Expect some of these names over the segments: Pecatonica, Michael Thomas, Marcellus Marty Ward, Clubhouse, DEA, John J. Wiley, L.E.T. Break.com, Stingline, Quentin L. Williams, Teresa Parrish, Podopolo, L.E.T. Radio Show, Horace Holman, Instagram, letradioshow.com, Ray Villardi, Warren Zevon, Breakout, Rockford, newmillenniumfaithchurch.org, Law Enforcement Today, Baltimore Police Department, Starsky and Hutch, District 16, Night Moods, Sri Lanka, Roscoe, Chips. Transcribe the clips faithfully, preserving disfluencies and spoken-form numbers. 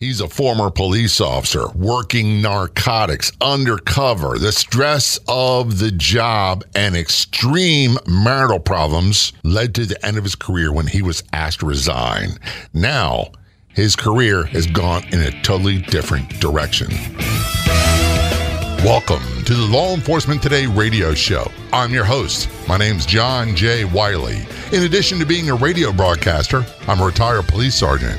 He's a former police officer, working narcotics, undercover. The stress of the job and extreme marital problems led to the end of his career when he was asked to resign. Now, his career has gone in a totally different direction. Welcome to the Law Enforcement Today radio show. I'm your host. My name's John J. Wiley. In addition to being a radio broadcaster, I'm a retired police sergeant.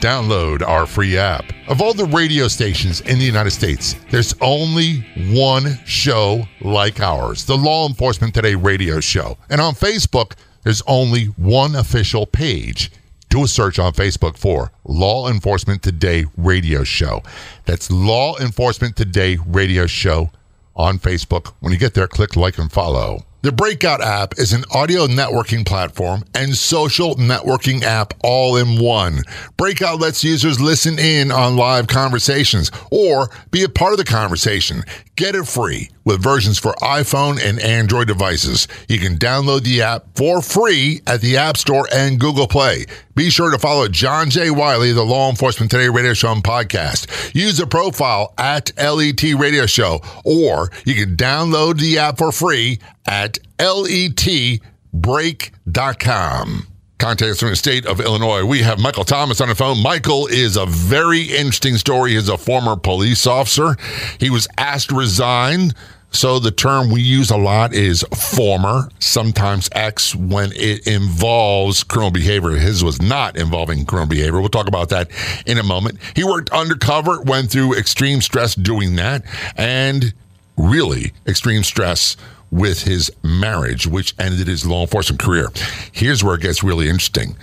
download our free app. Of all the radio stations in the United States, there's only one show like ours, the Law Enforcement Today Radio Show. And on Facebook, there's only one official page. Do a search on Facebook for Law Enforcement Today Radio Show. That's Law Enforcement Today Radio Show on Facebook. When you get there, click like and follow. The Breakout app is an audio networking platform and social networking app all in one. Breakout lets users listen in on live conversations or be a part of the conversation. Get it free with versions for iPhone and Android devices. You can download the app for free at the App Store and Google Play. Be sure to follow John J. Wiley, the Law Enforcement Today Radio Show and podcast. Use the profile at L E T Radio Show, or you can download the app for free at L E T Break dot com. Contacts from the state of Illinois. We have Michael Thomas on the phone. Michael is a very interesting story. He's a former police officer. He was asked to resign. So the term we use a lot is former, sometimes ex, when it involves criminal behavior. His was not involving criminal behavior. We'll talk about that in a moment. He worked undercover, went through extreme stress doing that, and really extreme stress with his marriage, which ended his law enforcement career. Here's where it gets really interesting.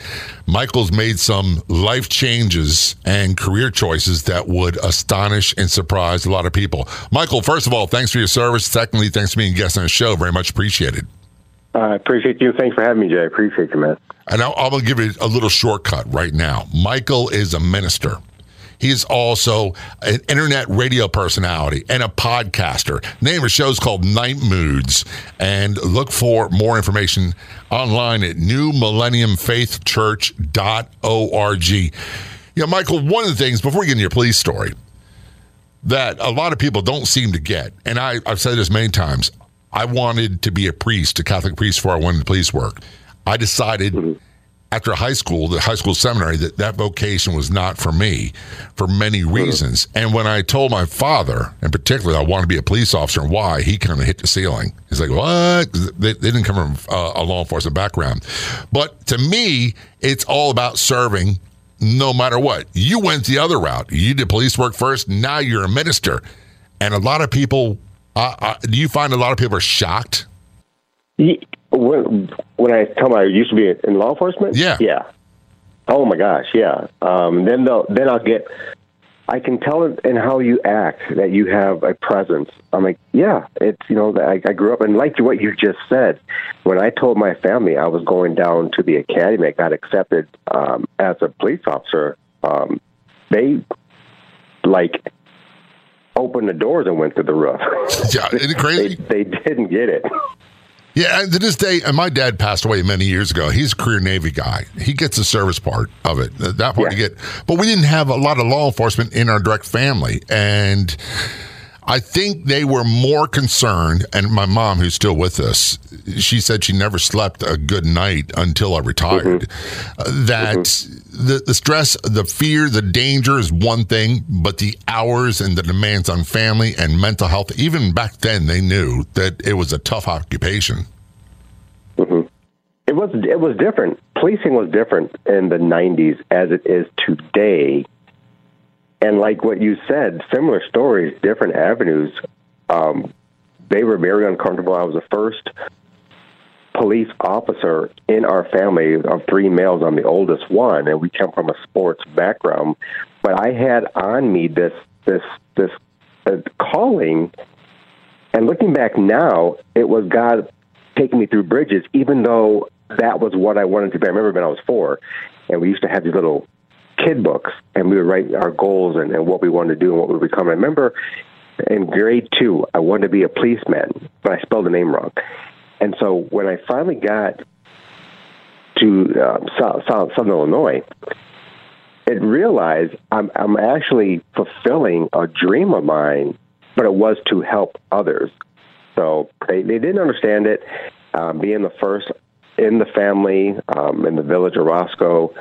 Michael's made some life changes and career choices that would astonish and surprise a lot of people. Michael, first of all, thanks for your service. Secondly, thanks for being a guest on the show. Very much appreciated. I uh, appreciate you. Thanks for having me, Jay. I appreciate you, man. And I'll, I'll give you a little shortcut right now. Michael is a minister. He is also an internet radio personality and a podcaster. The name of the show is called Night Moods. And look for more information online at new millennium faith church dot org. You know, Michael, one of the things, before we get into your police story, that a lot of people don't seem to get, and I, I've said this many times, I wanted to be a priest, a Catholic priest, before I went into police work. I decided... Mm-hmm. After high school, the high school seminary, that, that vocation was not for me for many reasons. And when I told my father, in particular, I want to be a police officer and why, he kind of hit the ceiling. He's like, what? They, they didn't come from uh, a law enforcement background. But to me, it's all about serving no matter what. You went the other route. You did police work first. Now you're a minister. And a lot of people, uh, uh, do you find a lot of people are shocked? Yeah. When, when I tell them I used to be in law enforcement? Yeah. Yeah. Oh, my gosh, yeah. Um, then they'll, then I'll get, I can tell it in how you act that you have a presence. I'm like, yeah, it's, you know, I, I grew up, and like what you just said, when I told my family I was going down to the academy, I got accepted um, as a police officer, um, they, like... opened the doors and went through the roof. Yeah, isn't it crazy? they, they didn't get it. Yeah, and to this day, and my dad passed away many years ago. He's a career Navy guy. He gets the service part of it. That part yeah. you get. But we didn't have a lot of law enforcement in our direct family. And I think they were more concerned, and my mom, who's still with us, she said she never slept a good night until I retired. Mm-hmm. That mm-hmm. the, the stress, the fear, the danger is one thing, but the hours and the demands on family and mental health, even back then they knew that it was a tough occupation. Mm-hmm. It was, it was different. Policing was different in the nineties as it is today. And like what you said, similar stories, different avenues. Um, they were very uncomfortable. I was the first police officer in our family of three males. I'm the oldest one, and we come from a sports background. but I had on me this this this uh, calling. And looking back now, it was God taking me through bridges, even though that was what I wanted to be. I remember when I was four, and we used to have these little kid books, and we would write our goals and, and what we wanted to do and what we would become. I remember in grade two, I wanted to be a policeman, but I spelled the name wrong. And so when I finally got to uh, South, South, Southern Illinois, it realized I'm, I'm actually fulfilling a dream of mine, but it was to help others. So they, they didn't understand it. Um, being the first in the family, um, in the village of Roscoe,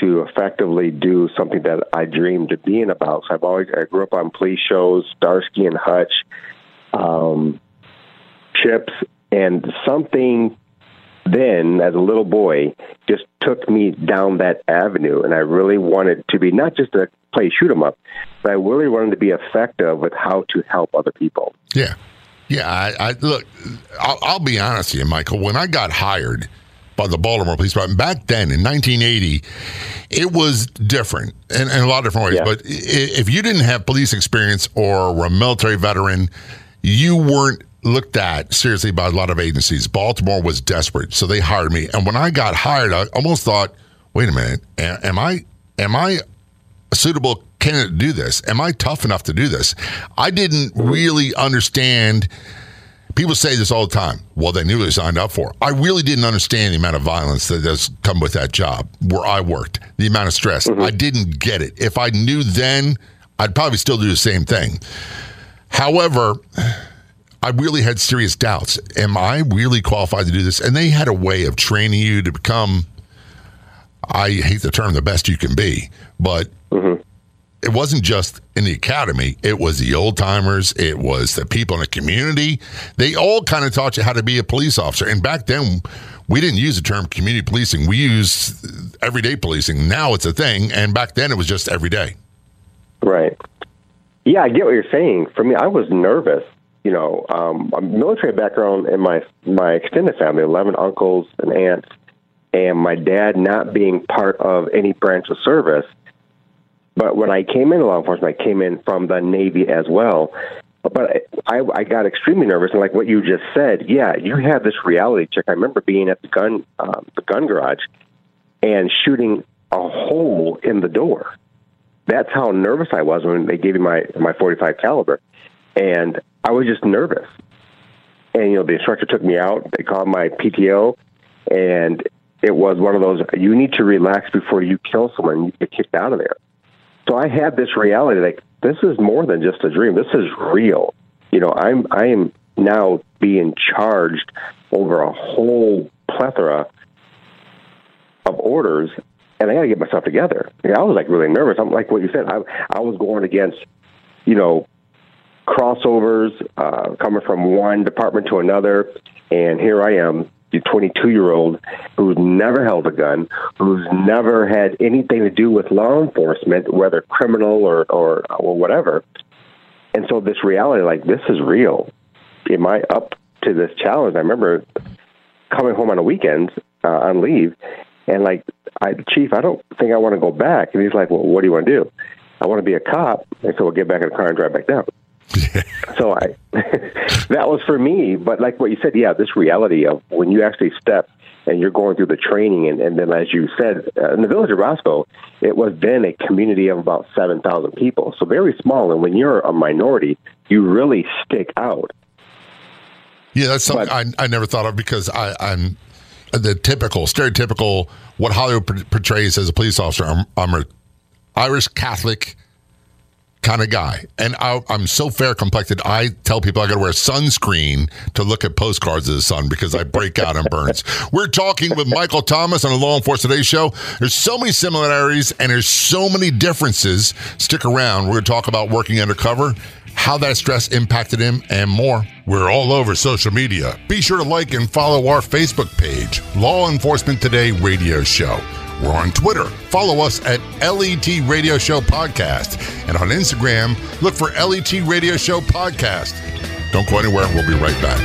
to effectively do something that I dreamed of being about. So I've always, I grew up on police shows, Starsky and Hutch, um, Chips, and something then, as a little boy, just took me down that avenue, and I really wanted to be not just a play shoot 'em up, but I really wanted to be effective with how to help other people. Yeah. Yeah, I, I look, I'll, I'll be honest with you, Michael. When I got hired by the Baltimore Police Department back then in nineteen eighty, it was different in, in a lot of different ways. Yeah. But if you didn't have police experience or were a military veteran, you weren't looked at seriously by a lot of agencies. Baltimore was desperate, so they hired me. And when I got hired, I almost thought, wait a minute, am I, am I a suitable candidate to do this? Am I tough enough to do this? I didn't really understand. People say this all the time. Well, they knew what they signed up for. I really didn't understand the amount of violence that does come with that job where I worked, the amount of stress. Mm-hmm. I didn't get it. If I knew then, I'd probably still do the same thing. However, I really had serious doubts. Am I really qualified to do this? And they had a way of training you to become, I hate the term, the best you can be, but mm-hmm. It wasn't just in the academy. It was the old timers. It was the people in the community. They all kind of taught you how to be a police officer. And back then, we didn't use the term community policing. We used everyday policing. Now it's a thing. And back then, it was just everyday. Right. Yeah, I get what you're saying. For me, I was nervous. You know, um, a military background in my my extended family, eleven uncles and aunts, and my dad not being part of any branch of service. But when I came into law enforcement, I came in from the Navy as well. But I, I got extremely nervous. And like what you just said, yeah, you have this reality check. I remember being at the gun uh, the gun garage and shooting a hole in the door. That's how nervous I was when they gave me my, my forty-five caliber. And I was just nervous. And, you know, the instructor took me out. They called my P T O, and it was one of those, you need to relax before you kill someone. You get kicked out of there. So I had this reality, like, this is more than just a dream. This is real. You know, I'm I am now being charged over a whole plethora of orders, and I got to get myself together. Like, I was, like, really nervous. I'm like what you said. I, I was going against, you know, crossovers, uh, coming from one department to another, and here I am, the twenty-two-year-old who's never held a gun, who's never had anything to do with law enforcement, whether criminal or, or, or whatever. And so this reality, like, this is real. Am I up to this challenge? I remember coming home on the weekends uh, on leave, and, like, I, Chief, I don't think I want to go back. And he's like, well, what do you want to do? I want to be a cop. And so we'll get back in the car and drive back down. So I, that was for me. But like what you said, yeah, this reality of when you actually step and you're going through the training, and, and then as you said, uh, in the village of Roscoe, it was then a community of about seven thousand people. So very small. And when you're a minority, you really stick out. Yeah, that's something but, I, I never thought of because I, I'm the typical, stereotypical, what Hollywood portrays as a police officer. I'm, I'm an Irish Catholic kind of guy, and I, I'm so fair complected. I tell people I got to wear sunscreen to look at postcards of the sun because I break out and burns. We're talking with Michael Thomas on the Law Enforcement Today show. There's so many similarities and there's so many differences. Stick around. We're going to talk about working undercover, how that stress impacted him, and more. We're all over social media. Be sure to like and follow our Facebook page, Law Enforcement Today Radio Show. We're on Twitter. Follow us at L E T Radio Show Podcast. And on Instagram, look for L E T Radio Show Podcast. Don't go anywhere. We'll be right back.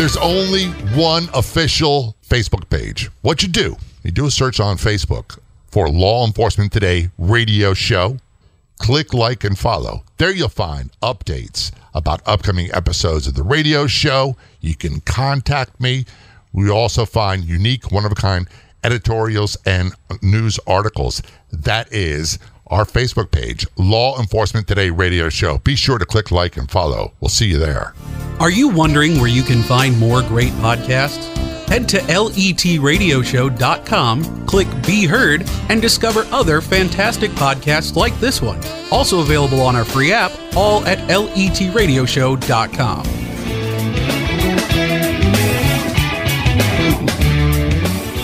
There's only one official Facebook page. What you do, you do a search on Facebook for Law Enforcement Today Radio Show. Click like and follow. There you'll find updates about upcoming episodes of the radio show. You can contact me. We also find unique, one-of-a-kind editorials and news articles. That is our Facebook page, Law Enforcement Today Radio Show. Be sure to click like and follow. We'll see you there. Are you wondering where you can find more great podcasts? Head to L E T radio show dot com, click Be Heard, and discover other fantastic podcasts like this one. Also available on our free app, all at L E T radio show dot com.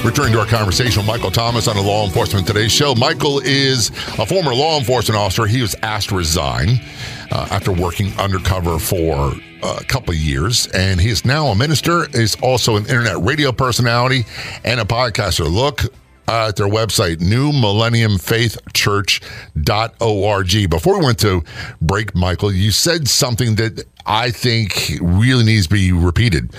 Returning to our conversation with Michael Thomas on the Law Enforcement Today Show. Michael is a former law enforcement officer. He was asked to resign uh, after working undercover for a couple of years, and he is now a minister, is also an internet radio personality and a podcaster. Look uh, at their website, new millennium faith church dot org. Before we went to break, Michael, you said something that I think really needs to be repeated.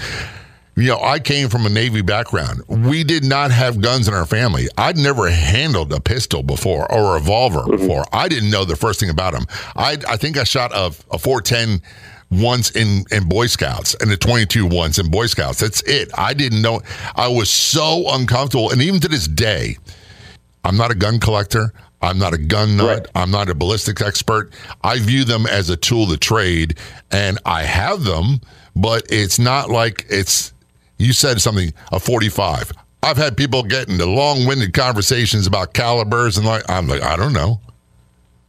You know, I came from a Navy background. We did not have guns in our family. I'd never handled a pistol before or a revolver mm-hmm. before. I didn't know the first thing about them. I I think I shot a, a four ten once in, in Boy Scouts and a twenty-two once in Boy Scouts. That's it. I didn't know. I was so uncomfortable. And even to this day, I'm not a gun collector. I'm not a gun nut. Right. I'm not a ballistics expert. I view them as a tool to trade, and I have them, but it's not like it's... You said something, a forty-five. I've had people get into long-winded conversations about calibers, and like I'm like, I don't know.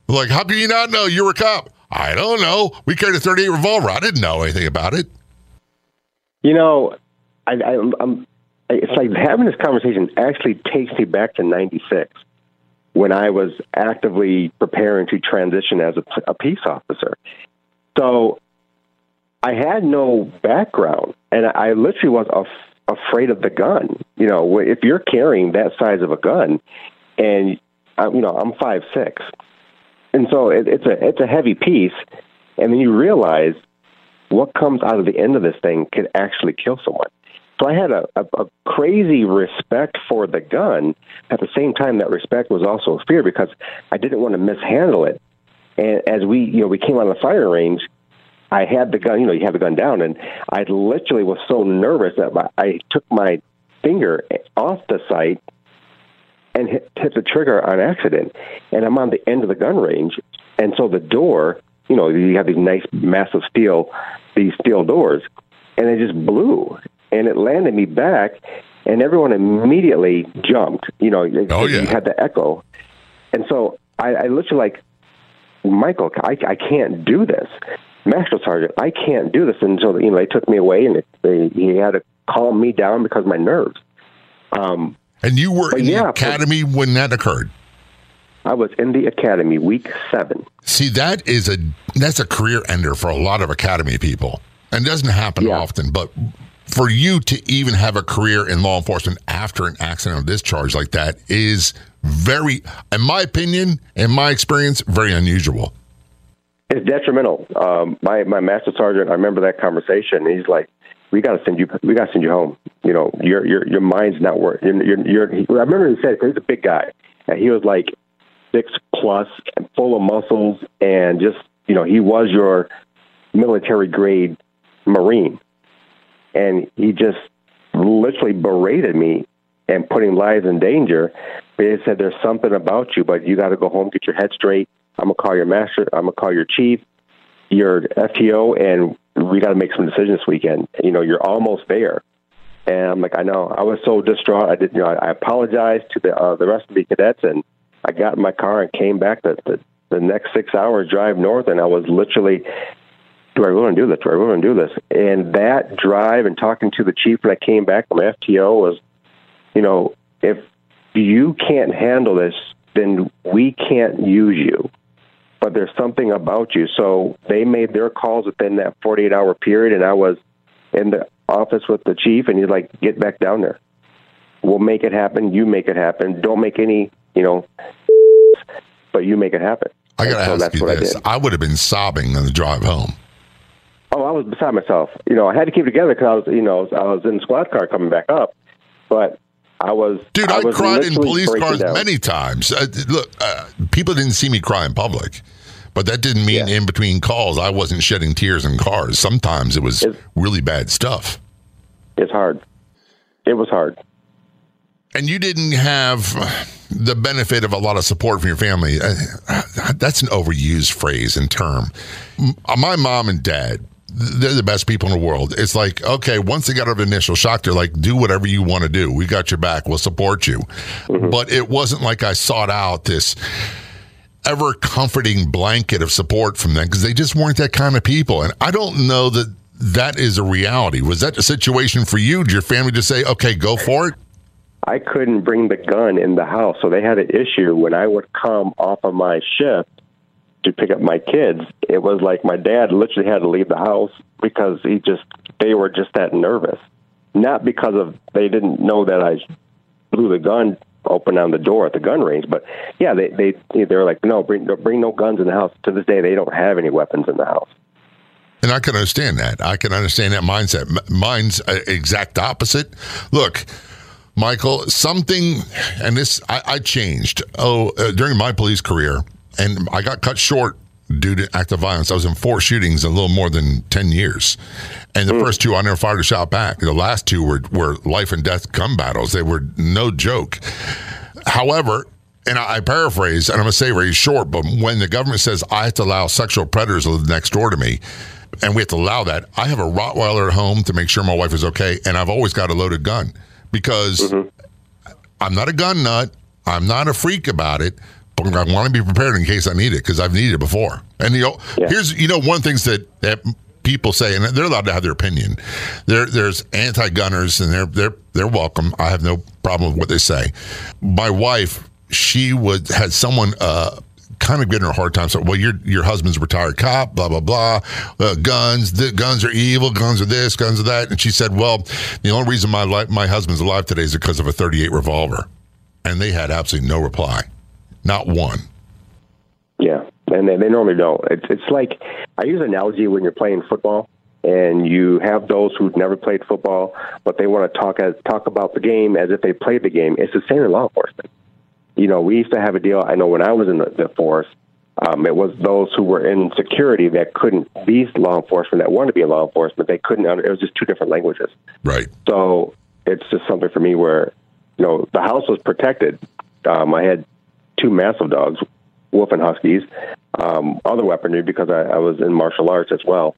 Like, how can you not know? You're a cop. I don't know. We carried a thirty-eight revolver. I didn't know anything about it. You know, I, I, I'm, it's like having this conversation actually takes me back to ninety-six when I was actively preparing to transition as a, a peace officer. So I had no background, and I literally was af- afraid of the gun. You know, if you're carrying that size of a gun, and I'm, you know, I'm five foot six, and so it, it's a it's a heavy piece, and then you realize what comes out of the end of this thing could actually kill someone. So I had a, a, a crazy respect for the gun. At the same time, that respect was also a fear because I didn't want to mishandle it. And as we, you know, we came out of the firing range, I had the gun, you know, you have the gun down, and I literally was so nervous that my, I took my finger off the sight and hit, hit the trigger on accident. And I'm on the end of the gun range, and so the door, you know, you have these nice, massive steel, these steel doors, and it just blew, and it landed me back, and everyone immediately jumped. You know, oh, yeah. You had the echo. And so I, I literally like, Michael, I, I can't do this. Master Sergeant, I can't do this. And so, you know, they took me away, and it, they, he had to calm me down because of my nerves. Um, and you were in yeah, the academy but, when that occurred? I was in the academy, week seven. See, that is a that's a career ender for a lot of academy people. And it doesn't happen yeah. often, but for you to even have a career in law enforcement after an accidental discharge like that is very, in my opinion, in my experience, very unusual. It's detrimental. Um, my my master sergeant, I remember that conversation. And he's like, "We gotta send you. We gotta send you home. You know, your your your mind's not working." You're, you're, you're, I remember he said, "He's a big guy, and he was like six plus, and full of muscles, and just you know, he was your military grade Marine." And he just literally berated me and putting lives in danger. But he said, "There's something about you, but you got to go home, get your head straight. I'm going to call your master, I'm going to call your chief, your F T O, and we got to make some decisions this weekend. You know, you're almost there." And I'm like, I know. I was so distraught. I didn't, you know, I apologized to the uh, the rest of the cadets, and I got in my car and came back the, the, the next six hours drive north, and I was literally, do I really want to do this? Do I really want to do this? And that drive and talking to the chief when I came back from F T O was, you know, if you can't handle this, then we can't use you. But there's something about you. So they made their calls within that forty-eight hour period, and I was in the office with the chief, and he's like, "Get back down there. We'll make it happen. You make it happen. Don't make any, you know, but you make it happen." I got to so ask you this. I, I would have been sobbing on the drive home. Oh, I was beside myself. You know, I had to keep it together because I was, you know, I was in the squad car coming back up, but I was. Dude, I, I was cried in police cars down. many times. Uh, look, uh, people didn't see me cry in public, but that didn't mean yeah. in between calls I wasn't shedding tears in cars. Sometimes it was it's, really bad stuff. It's hard. It was hard. And you didn't have the benefit of a lot of support from your family. That's an overused phrase and term. My mom and dad, they're the best people in the world. It's like, okay, once they got over the initial shock, they're like, do whatever you want to do. We got your back. We'll support you. Mm-hmm. But it wasn't like I sought out this ever comforting blanket of support from them because they just weren't that kind of people. And I don't know that that is a reality. Was that the situation for you? Did your family just say, okay, go for it? I couldn't bring the gun in the house, so they had an issue when I would come off of my shift to pick up my kids. It was like my dad literally had to leave the house because he just they were just that nervous. Not because of they didn't know that I blew the gun open on the door at the gun range, but yeah, they they they were like, no, bring bring no guns in the house. To this day, they don't have any weapons in the house. And I can understand that. I can understand that mindset. Mine's exact opposite. Look, Michael, something, and this, I, I changed. Oh, uh, during my police career, and I got cut short due to act of violence. I was in four shootings in a little more than ten years. And the mm. first two, I never fired a shot back. The last two were, were life and death gun battles. They were no joke. However, and I, I paraphrase, and I'm going to say very short, but when the government says I have to allow sexual predators to live next door to me, and we have to allow that, I have a Rottweiler at home to make sure my wife is okay, and I've always got a loaded gun. Because mm-hmm. I'm not a gun nut, I'm not a freak about it, but I want to be prepared in case I need it, because I've needed it before. And you know, yeah. here's you know one of the things that, that people say, and they're allowed to have their opinion. There, there's anti-gunners, and they're they're they're welcome. I have no problem with what they say. My wife, she was had someone uh, kind of giving her a hard time. So, well, your your husband's a retired cop, blah blah blah. Uh, guns, the guns are evil. Guns are this, guns are that. And she said, well, the only reason my life, my husband's alive today is because of a thirty-eight revolver. And they had absolutely no reply, not one. Yeah, and they, they normally don't. It's it's like I use an analogy when you're playing football, and you have those who've never played football, but they want to talk as talk about the game as if they played the game. It's the same in law enforcement. You know, we used to have a deal. I know when I was in the, the force, um, it was those who were in security that couldn't be law enforcement, that wanted to be in law enforcement. They couldn't. It was just two different languages. Right. So it's just something for me where, you know, the house was protected. Um, I had two massive dogs, wolf and huskies, um, other weaponry because I, I was in martial arts as well.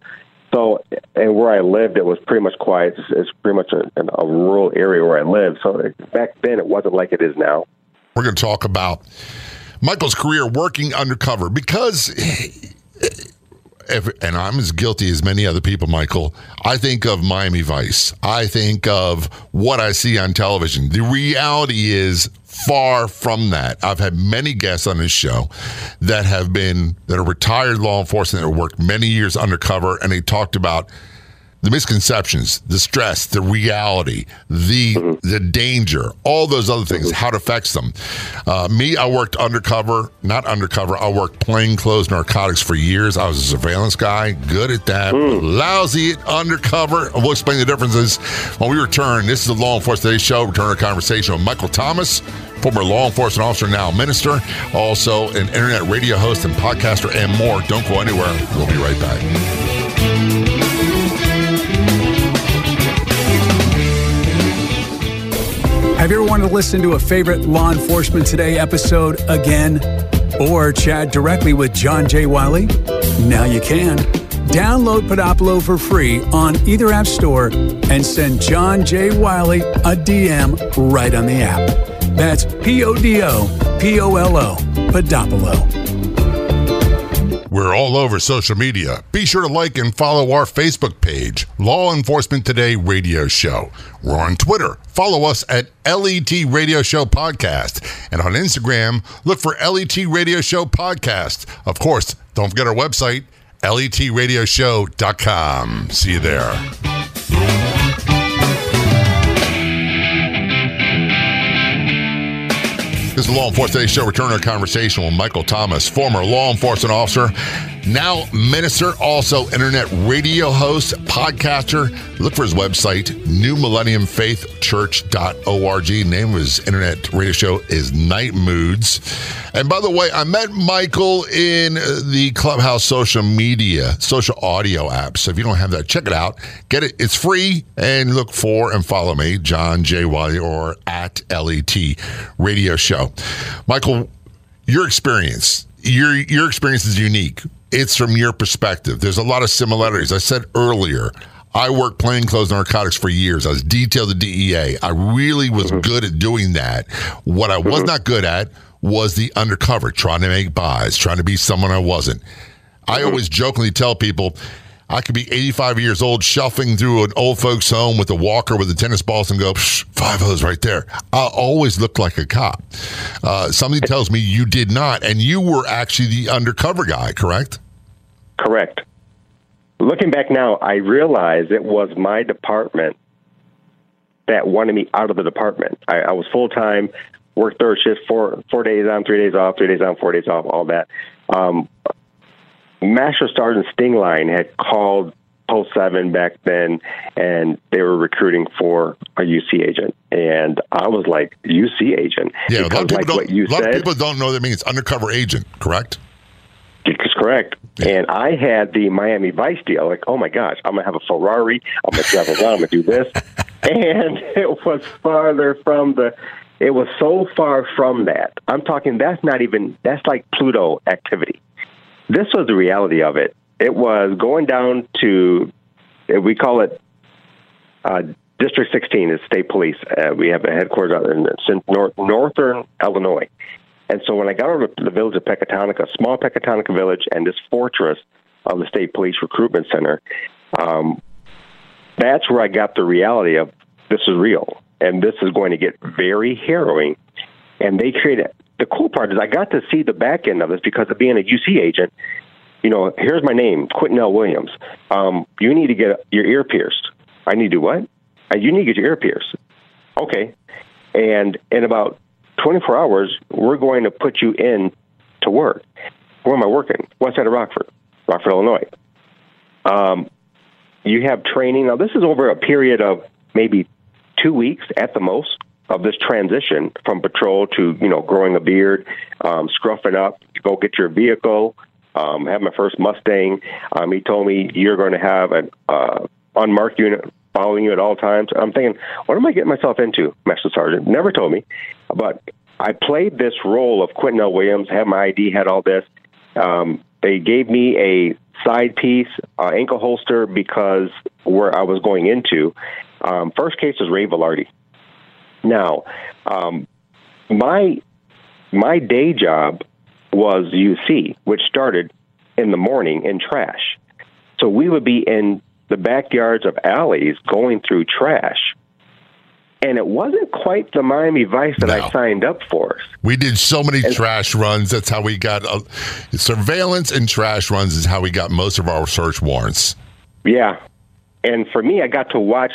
So, and where I lived, it was pretty much quiet. It's, it's pretty much a, a rural area where I lived. So back then, it wasn't like it is now. We're going to talk about Michael's career working undercover because, if, and I'm as guilty as many other people, Michael, I think of Miami Vice. I think of what I see on television. The reality is far from that. I've had many guests on this show that have been, that are retired law enforcement that worked many years undercover, and they talked about the misconceptions, the stress, the reality, the the danger, all those other things, how it affects them. Uh, me, I worked undercover, not undercover, I worked plainclothes narcotics for years. I was a surveillance guy, good at that, mm. lousy at undercover. We'll explain the differences when we return. This is the Law Enforcement Today Show. Return our conversation with Michael Thomas, former law enforcement officer, now minister, also an internet radio host and podcaster and more. Don't go anywhere. We'll be right back. Have you ever wanted to listen to a favorite Law Enforcement Today episode again? Or chat directly with John J. Wiley? Now you can. Download Podopolo for free on either app store and send John J. Wiley a D M right on the app. That's P O D O P O L O, Podopolo. We're all over social media. Be sure to like and follow our Facebook page, Law Enforcement Today Radio Show. We're on Twitter. Follow us at L E T Radio Show Podcast. And on Instagram, look for L E T Radio Show Podcast. Of course, don't forget our website, L E T radio show dot com. See you there. This is the Law Enforcement Today Show. Return our conversation with Michael Thomas, former law enforcement officer, Now minister, also internet radio host, podcaster. Look for his website, new millennium faith church dot org. Name of his internet radio show is Night Moods. And by the way, I met Michael in the Clubhouse social media, social audio app. So if you don't have that, check it out. Get it. It's free. And look for and follow me, John J. Wiley, or at L E T Radio Show. Michael, your experience, your your experience is unique. It's from your perspective. There's a lot of similarities. I said earlier, I worked plainclothes narcotics for years. I was detailed to D E A. I really was mm-hmm. good at doing that. What I was mm-hmm. not good at was the undercover, trying to make buys, trying to be someone I wasn't. Mm-hmm. I always jokingly tell people, I could be eighty-five years old, shuffling through an old folks' home with a walker with a tennis ball and go, five O's right there. I always looked like a cop. Uh, somebody tells me you did not, and you were actually the undercover guy, correct? Correct. Looking back now, I realize it was my department that wanted me out of the department. I, I was full-time, worked third shift, four, four days on, three days off, three days on, four days off, all that. Um Master Sergeant Stingline had called Post seven back then, and they were recruiting for a U C agent. And I was like, U C agent? Yeah, because a lot, of people, like don't, what you a lot said, of people don't know that means undercover agent, correct? It's correct. Yeah. And I had the Miami Vice deal. Like, oh, my gosh, I'm going to have a Ferrari. I'm going to travel around. I'm going to do this. And it was farther from the... It was so far from that. I'm talking that's not even... That's like Pluto activity. This was the reality of it. It was going down to, we call it uh, District sixteen, is state police. Uh, we have a headquarters out in north, northern Illinois. And so when I got over to the village of Pecatonica, a small Pecatonica village, and this fortress of the state police recruitment center, um, that's where I got the reality of this is real. And this is going to get very harrowing. And they created... The cool part is I got to see the back end of this because of being a U C agent. You know, here's my name, Quentin L. Williams. Um, you need to get your ear pierced. I need to do what? You need to get your ear pierced. Okay. And in about twenty-four hours, we're going to put you in to work. Where am I working? West side of Rockford, Rockford, Illinois. Um, you have training. Now, this is over a period of maybe two weeks at the most. Of this transition from patrol to, you know, growing a beard, um, scruffing up, go get your vehicle, um, have my first Mustang. Um, he told me you're going to have an uh, unmarked unit following you at all times. I'm thinking, what am I getting myself into, Master Sergeant? Never told me. But I played this role of Quentin L. Williams, had my I D, had all this. Um, they gave me a side piece, uh, ankle holster, because where I was going into, um, first case is Ray Villardi. Now, um, my my day job was U C, which started in the morning in trash. So we would be in the backyards of alleys going through trash. And it wasn't quite the Miami Vice that no. I signed up for. We did so many and, trash runs. That's how we got uh, surveillance and trash runs is how we got most of our search warrants. Yeah. And for me, I got to watch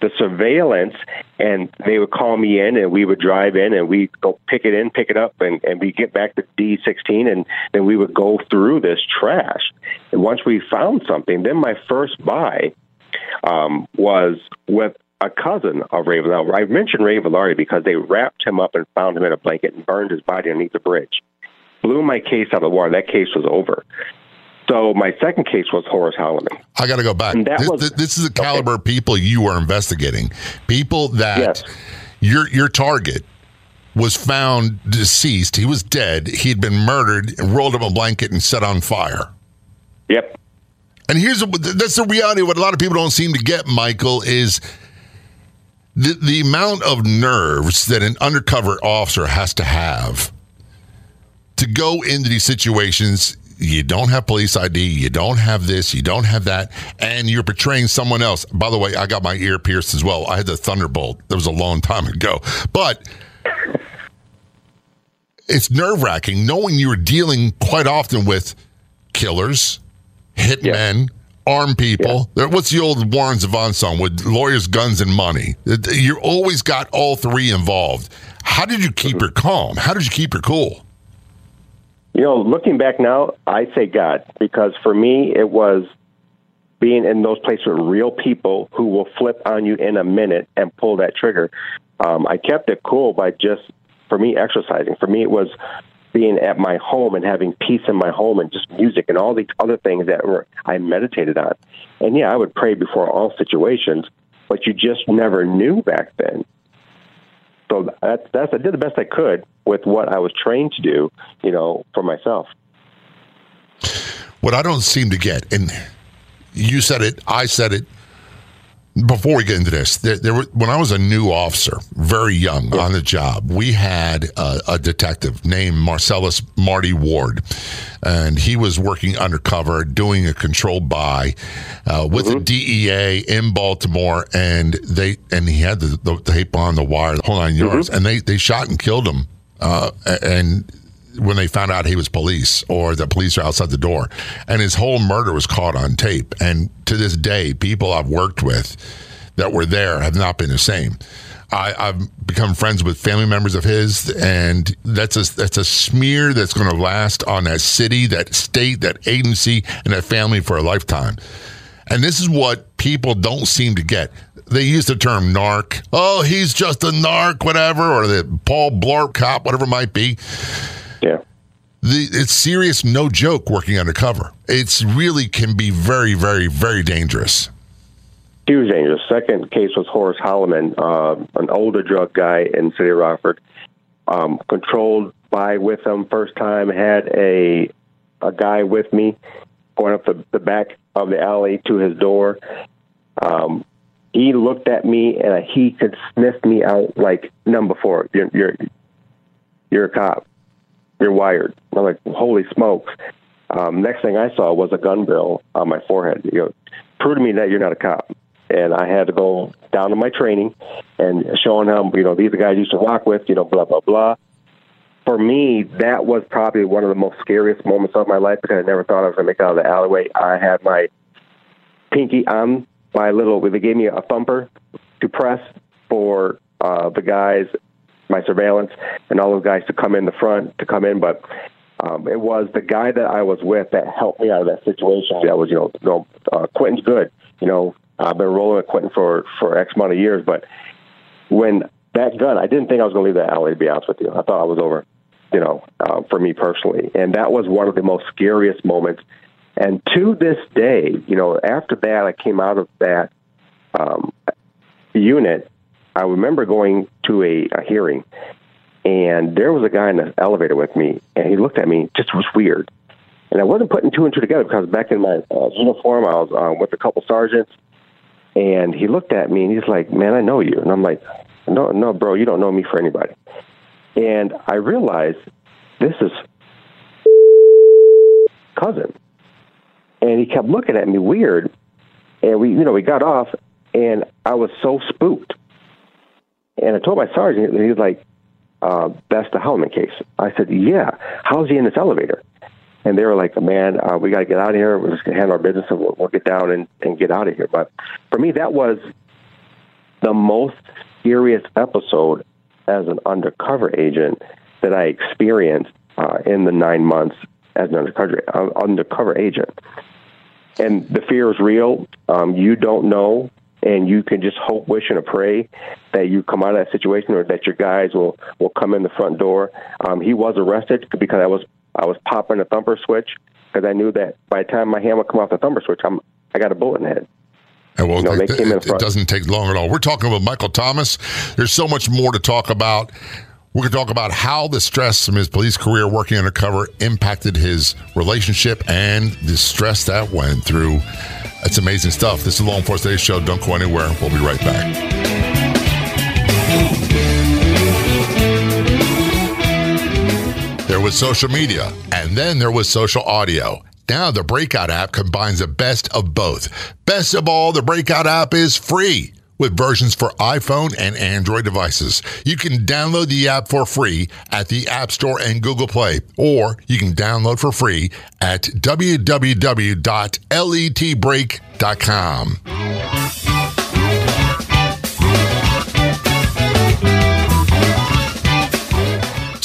the surveillance, and they would call me in, and we would drive in, and we'd go pick it in, pick it up, and, and we'd get back to D sixteen, and then we would go through this trash. And once we found something, then my first buy um, was with a cousin of Ray Villardi. I mentioned Ray Villardi because they wrapped him up and found him in a blanket and burned his body underneath the bridge. Blew my case out of the water. That case was over. So my second case was Horace Holman. I got to go back. This, was, this is the caliber okay. of people you are investigating. People that yes. your your target was found deceased. He was dead. He had been murdered and rolled up a blanket and set on fire. Yep. And here's that's the reality. What a lot of people don't seem to get, Michael, is the the amount of nerves that an undercover officer has to have to go into these situations. You don't have police I D, you don't have this, you don't have that, and you're portraying someone else. By the way, I got my ear pierced as well. I had the Thunderbolt. That was a long time ago. But it's nerve-wracking knowing you were dealing quite often with killers, hitmen, yeah. armed people. Yeah. What's the old Warren Zevon song with lawyers, guns, and money? You always got all three involved. How did you keep mm-hmm. your calm? How did you keep your cool? You know, looking back now, I say God, because for me, it was being in those places with real people who will flip on you in a minute and pull that trigger. Um, I kept it cool by just, for me, exercising. For me, it was being at my home and having peace in my home and just music and all these other things that were I meditated on. And, yeah, I would pray before all situations, but you just never knew back then. So that's, that's I did the best I could with what I was trained to do, you know, for myself. What I don't seem to get, and you said it, I said it, before we get into this, there, there were, when I was a new officer, very young, on the job, we had a, a detective named Marcellus Marty Ward, and he was working undercover, doing a controlled buy uh, with mm-hmm. the D E A in Baltimore, and they and he had the, the tape on the wire, the whole nine yards, mm-hmm. and they, they shot and killed him, uh, and when they found out he was police, or the police were outside the door, and his whole murder was caught on tape, and to this day, people I've worked with that were there have not been the same. I, I've become friends with family members of his, and that's a, that's a smear that's going to last on that city, that state, that agency, and that family for a lifetime. And this is what people don't seem to get. They use the term narc. Oh, he's just a narc, whatever, or the Paul Blart cop, whatever it might be. Yeah. The, it's serious, no joke, working undercover. It's really can be very, very, very dangerous. Huge dangerous. Second case was Horace Holman, uh, an older drug guy in the city of Rockford. Um, controlled by with him first time, had a a guy with me going up the, the back of the alley to his door. Um, he looked at me and he could sniff me out like, number four, you're, you're, you're a cop. You're wired. I'm like, holy smokes. Um, next thing I saw was a gun barrel on my forehead. You know, prove to me that you're not a cop. And I had to go down to my training and showing him, you know, these are the guys I used to walk with, you know, blah, blah, blah. For me, that was probably one of the most scariest moments of my life because I never thought I was going to make it out of the alleyway. I had my pinky on my little, they gave me a thumper to press for uh, the guys, my surveillance, and all those guys to come in the front, to come in. But um, it was the guy that I was with that helped me out of that situation. That was, you know, you know uh, Quentin's good. You know, I've been rolling with Quentin for, for X amount of years. But when that gun, I didn't think I was going to leave that alley, to be honest with you. I thought I was over, you know, uh, for me personally. And that was one of the most scariest moments. And to this day, you know, after that, I came out of that um, unit. I remember going to a, a hearing, and there was a guy in the elevator with me, and he looked at me, just was weird. And I wasn't putting two and two together because back in my uh, uniform, I was uh, with a couple sergeants, and he looked at me, and he's like, man, I know you. And I'm like, no, no, bro, you don't know me for anybody. And I realized this is cousin. And he kept looking at me weird, and we, you know, we got off, and I was so spooked. And I told my sergeant, and he was like, uh, that's the Hellman case. I said, yeah, how's he in this elevator? And they were like, man, uh, we got to get out of here. We're just going to handle our business, and we'll, we'll get down and, and get out of here. But for me, that was the most serious episode as an undercover agent that I experienced uh, in the nine months as an undercover, uh, undercover agent. And the fear is real. Um, you don't know. And you can just hope, wish, and pray that you come out of that situation, or that your guys will, will come in the front door. Um, he was arrested because I was I was popping a thumper switch because I knew that by the time my hand would come off the thumper switch, I'm I got a bullet in the head. And well, you know, it, they came it, in it doesn't take long at all. We're talking about Michael Thomas. There's so much more to talk about. We're going to talk about how the stress from his police career working undercover impacted his relationship and the stress that went through. That's amazing stuff. This is Law Enforcement Today Show. Don't go anywhere. We'll be right back. There was social media, and then there was social audio. Now the Breakout app combines the best of both. Best of all, the Breakout app is free, with versions for iPhone and Android devices. You can download the app for free at the App Store and Google Play, or you can download for free at w w w dot let break dot com.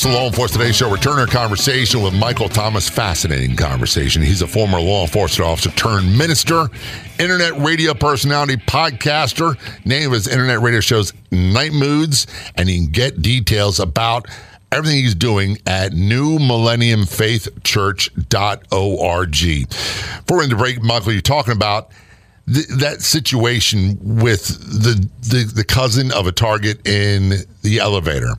It's the Law Enforcement Today Show. Return our conversation with Michael Thomas. Fascinating conversation. He's a former law enforcement officer turned minister, internet radio personality, podcaster. Name of his internet radio show's Night Moods. And you can get details about everything he's doing at new millennium faith church dot org. Before we end the break, Michael, you're talking about th- that situation with the, the the cousin of a target in the elevator.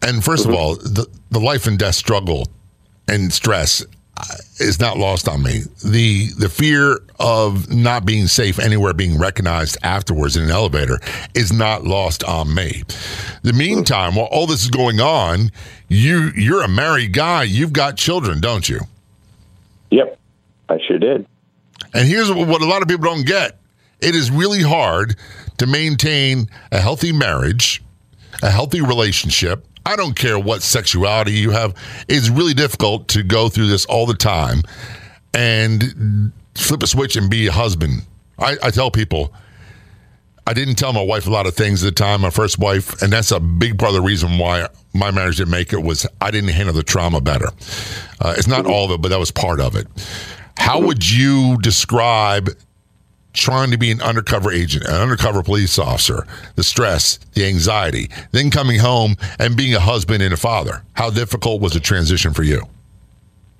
And first mm-hmm. of all, the, the life and death struggle and stress is not lost on me. The the fear of not being safe anywhere, being recognized afterwards in an elevator, is not lost on me. The meantime, while all this is going on, you you're a married guy. You've got children, don't you? Yep, I sure did. And here's what a lot of people don't get. It is really hard to maintain a healthy marriage, a healthy relationship. I don't care what sexuality you have. It's really difficult to go through this all the time and flip a switch and be a husband. I, I tell people, I didn't tell my wife a lot of things at the time, my first wife, and that's a big part of the reason why my marriage didn't make it, was I didn't handle the trauma better. Uh, it's not all of it, but that was part of it. How would you describe trying to be an undercover agent, an undercover police officer, the stress, the anxiety, then coming home and being a husband and a father? How difficult was the transition for you?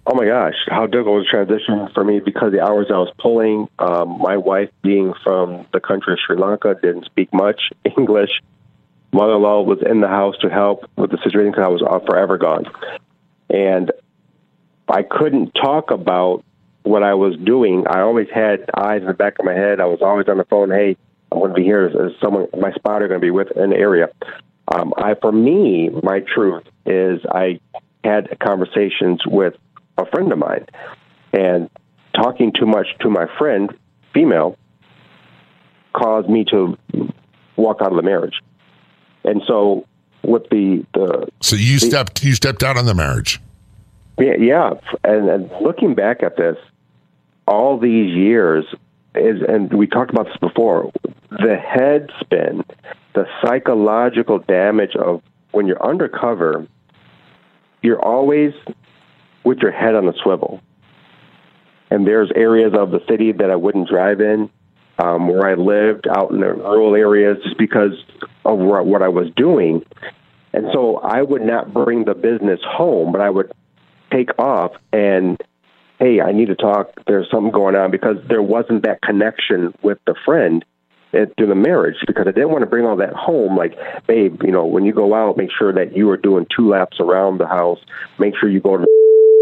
Oh my gosh, how difficult was the transition for me, because the hours I was pulling, um, my wife being from the country of Sri Lanka, didn't speak much English. Mother-in-law was in the house to help with the situation because I was forever gone. And I couldn't talk about what I was doing. I always had eyes in the back of my head. I was always on the phone. Hey, I'm going to be here. Is someone, my spotter, going to be with in the area? Um, I, for me, my truth is I had conversations with a friend of mine, and talking too much to my friend, female, caused me to walk out of the marriage. And so with the, the so you the, stepped you stepped out on the marriage. Yeah, yeah. And, and looking back at this, all these years, is, and we talked about this before, the head spin, the psychological damage of when you're undercover, you're always with your head on a swivel. And there's areas of the city that I wouldn't drive in, um, where I lived, out in the rural areas, just because of what I was doing. And so I would not bring the business home, but I would take off and, hey, I need to talk. There's something going on, because there wasn't that connection with the friend through the marriage, because I didn't want to bring all that home. Like, babe, you know, when you go out, make sure that you are doing two laps around the house. Make sure you go to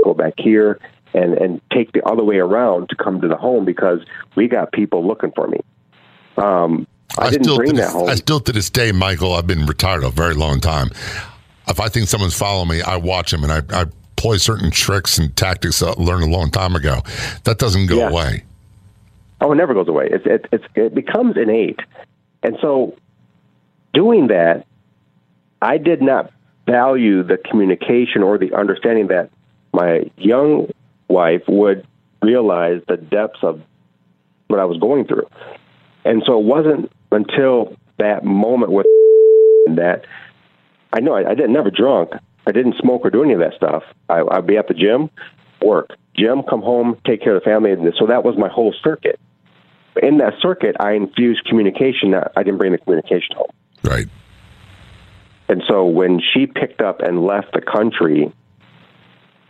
go back here and, and take the other way around to come to the home, because we got people looking for me. Um, I, I didn't bring that this, home. I still, to this day, Michael, I've been retired a very long time. If I think someone's following me, I watch them, and I, I employ certain tricks and tactics I learned a long time ago. That doesn't go yeah. away. Oh, it never goes away. It, it, it, it becomes innate. And so doing that, I did not value the communication or the understanding that my young wife would realize the depths of what I was going through. And so it wasn't until that moment with that, I know I, I didn't never drunk. I didn't smoke or do any of that stuff. I, I'd be at the gym, work, gym, come home, take care of the family. And so that was my whole circuit. In that circuit, I infused communication. I didn't bring the communication home. Right. And so when she picked up and left the country,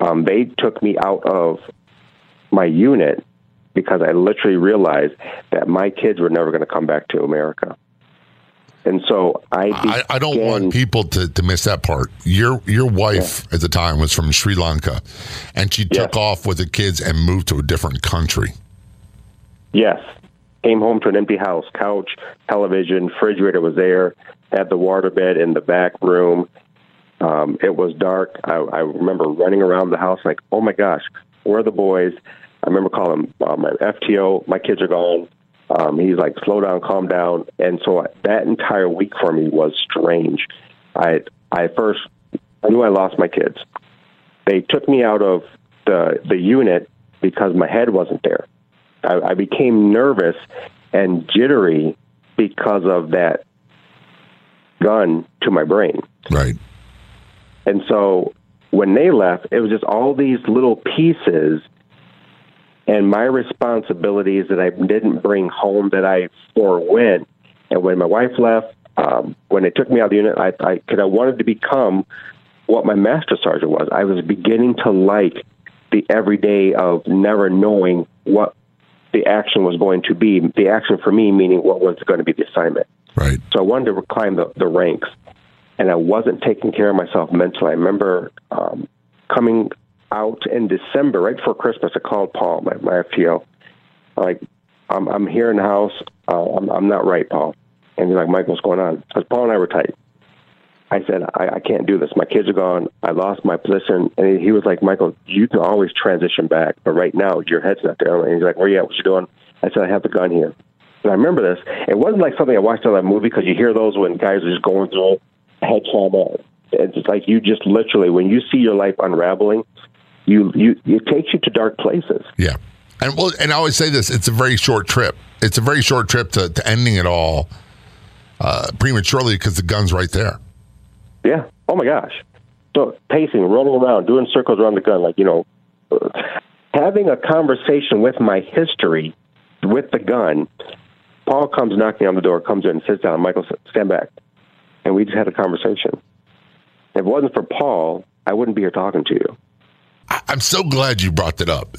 um, they took me out of my unit, because I literally realized that my kids were never going to come back to America. And so I, I, I don't want people to, to miss that part. Your your wife yeah. at the time was from Sri Lanka, and she yes. took off with the kids and moved to a different country. Yes. Came home to an empty house, couch, television, refrigerator was there, had the waterbed in the back room. Um, it was dark. I, I remember running around the house like, oh, my gosh, where are the boys? I remember calling uh, my F T O, my kids are gone. Um, he's like, slow down, calm down. And so that entire week for me was strange. I I first knew I lost my kids. They took me out of the the unit because my head wasn't there. I, I became nervous and jittery because of that gun to my brain. Right. And so when they left, it was just all these little pieces and my responsibilities that I didn't bring home that I forewent. And when my wife left, um, when they took me out of the unit, I, I, 'cause I wanted to become what my master sergeant was. I was beginning to like the everyday of never knowing what the action was going to be. The action for me, meaning what was going to be the assignment. Right. So I wanted to climb the, the ranks, and I wasn't taking care of myself mentally. I remember um, coming out in December, right before Christmas, I called Paul, my, my F T O. I'm like, I'm, I'm here in the house. Uh, I'm, I'm not right, Paul. And he's like, Mike, what's going on? Because Paul and I were tight. I said, I, I can't do this. My kids are gone. I lost my position. And he was like, Michael, you can always transition back, but right now your head's not there. And he's like, where you at? What you doing? I said, I have the gun here. And I remember this. It wasn't like something I watched on that movie, because you hear those when guys are just going through head trauma. It's like you just literally, when you see your life unraveling, you, you it takes you to dark places. Yeah. And well, and I always say this, it's a very short trip. It's a very short trip to, to ending it all uh, prematurely, because the gun's right there. Yeah. Oh, my gosh. So pacing, rolling around, doing circles around the gun, like, you know, having a conversation with my history with the gun. Paul comes knocking on the door, comes in and sits down. Michael, stand back. And we just had a conversation. If it wasn't for Paul, I wouldn't be here talking to you. I'm so glad you brought that up.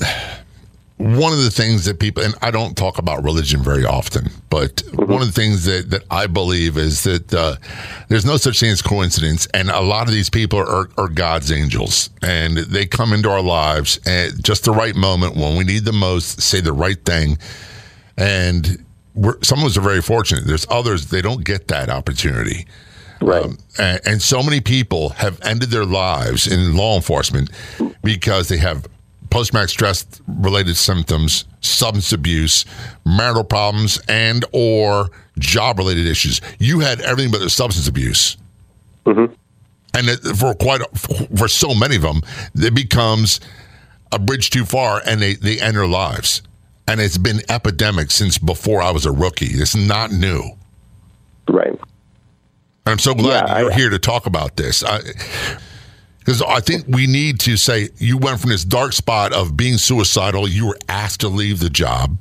One of the things that people, and I don't talk about religion very often, but mm-hmm. one of the things that, that I believe is that uh, there's no such thing as coincidence, and a lot of these people are, are God's angels, and they come into our lives at just the right moment when we need the most, say the right thing, and we're, some of us are very fortunate. There's others, they don't get that opportunity. Right. Um, and, and so many people have ended their lives in law enforcement because they have post-traumatic stress-related symptoms, substance abuse, marital problems, and or job-related issues. You had everything but the substance abuse. Mm-hmm. And it, for quite for so many of them, it becomes a bridge too far, and they, they end their lives. And it's been epidemic since before I was a rookie. It's not new. Right. And I'm so glad yeah, you're I, here to talk about this. I Because I think we need to say, you went from this dark spot of being suicidal. You were asked to leave the job.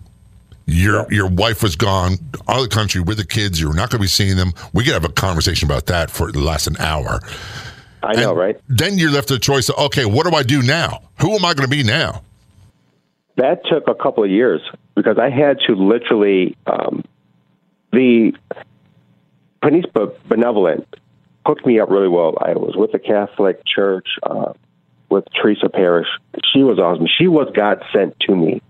Your your wife was gone out of the country with the kids. You were not going to be seeing them. We could have a conversation about that for the last an hour. I know, and right? Then you're left with the choice of, okay, what do I do now? Who am I going to be now? That took a couple of years, because I had to literally, um, the Panispa Benevolent hooked me up really well. I was with the Catholic Church, uh, with Teresa Parrish. She was awesome. She was God sent to me.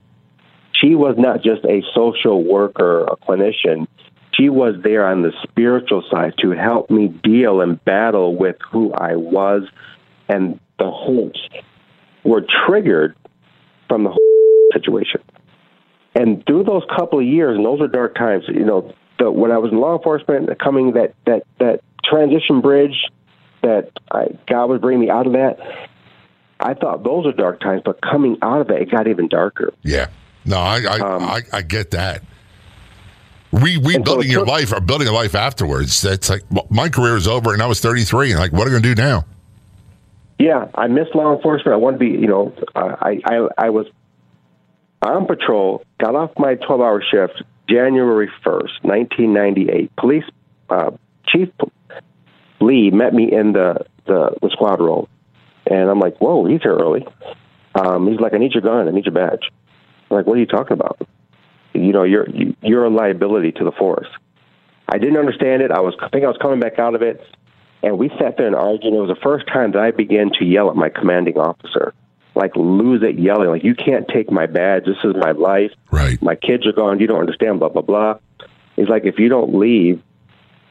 She was not just a social worker, a clinician. She was there on the spiritual side to help me deal and battle with who I was, and the hopes were triggered from the whole situation. And through those couple of years, and those are dark times, you know, the, when I was in law enforcement, coming that, that, that, transition bridge that I, God was bringing me out of that. I thought those are dark times, but coming out of it, it got even darker. Yeah, no, I I, um, I, I get that. Re rebuilding so your took, life or building a life afterwards. That's like, well, my career is over, and I was thirty-three, and like, what are we gonna do now? Yeah, I missed law enforcement. I wanted to be, you know, I I, I was on patrol, got off my twelve-hour shift January first, nineteen ninety-eight. Police uh, chief. Lee met me in the, the, the squad room, and I'm like, whoa, he's here early. Um, he's like, I need your gun. I need your badge. I'm like, what are you talking about? You know, you're, you're a liability to the force. I didn't understand it. I was, I think I was coming back out of it, and we sat there and argued. It was the first time that I began to yell at my commanding officer, like lose it yelling, like, you can't take my badge. This is my life. Right. My kids are gone. You don't understand, blah, blah, blah. He's like, if you don't leave,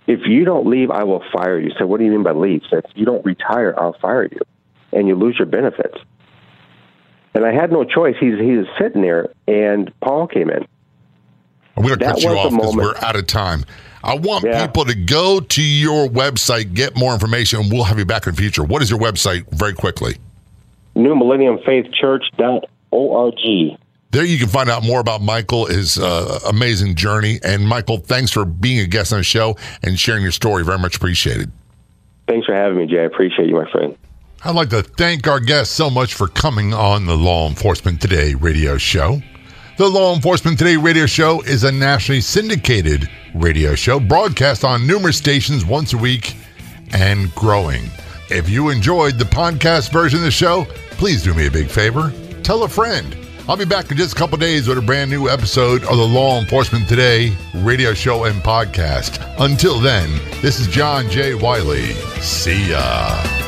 If you don't leave, I will fire you. So what do you mean by leave? So if you don't retire, I'll fire you, and you lose your benefits. And I had no choice. He's he's sitting there, and Paul came in. I'm going to cut you off because we're out of time. I want yeah. people to go to your website, get more information, and we'll have you back in the future. What is your website, very quickly? new millennium faith church dot org. There you can find out more about Michael, his uh, amazing journey. And Michael, thanks for being a guest on the show and sharing your story. Very much appreciated. Thanks for having me, Jay. I appreciate you, my friend. I'd like to thank our guests so much for coming on the Law Enforcement Today radio show. The Law Enforcement Today radio show is a nationally syndicated radio show broadcast on numerous stations once a week and growing. If you enjoyed the podcast version of the show, please do me a big favor. Tell a friend. I'll be back in just a couple days with a brand new episode of the Law Enforcement Today radio show and podcast. Until then, this is John J. Wiley. See ya.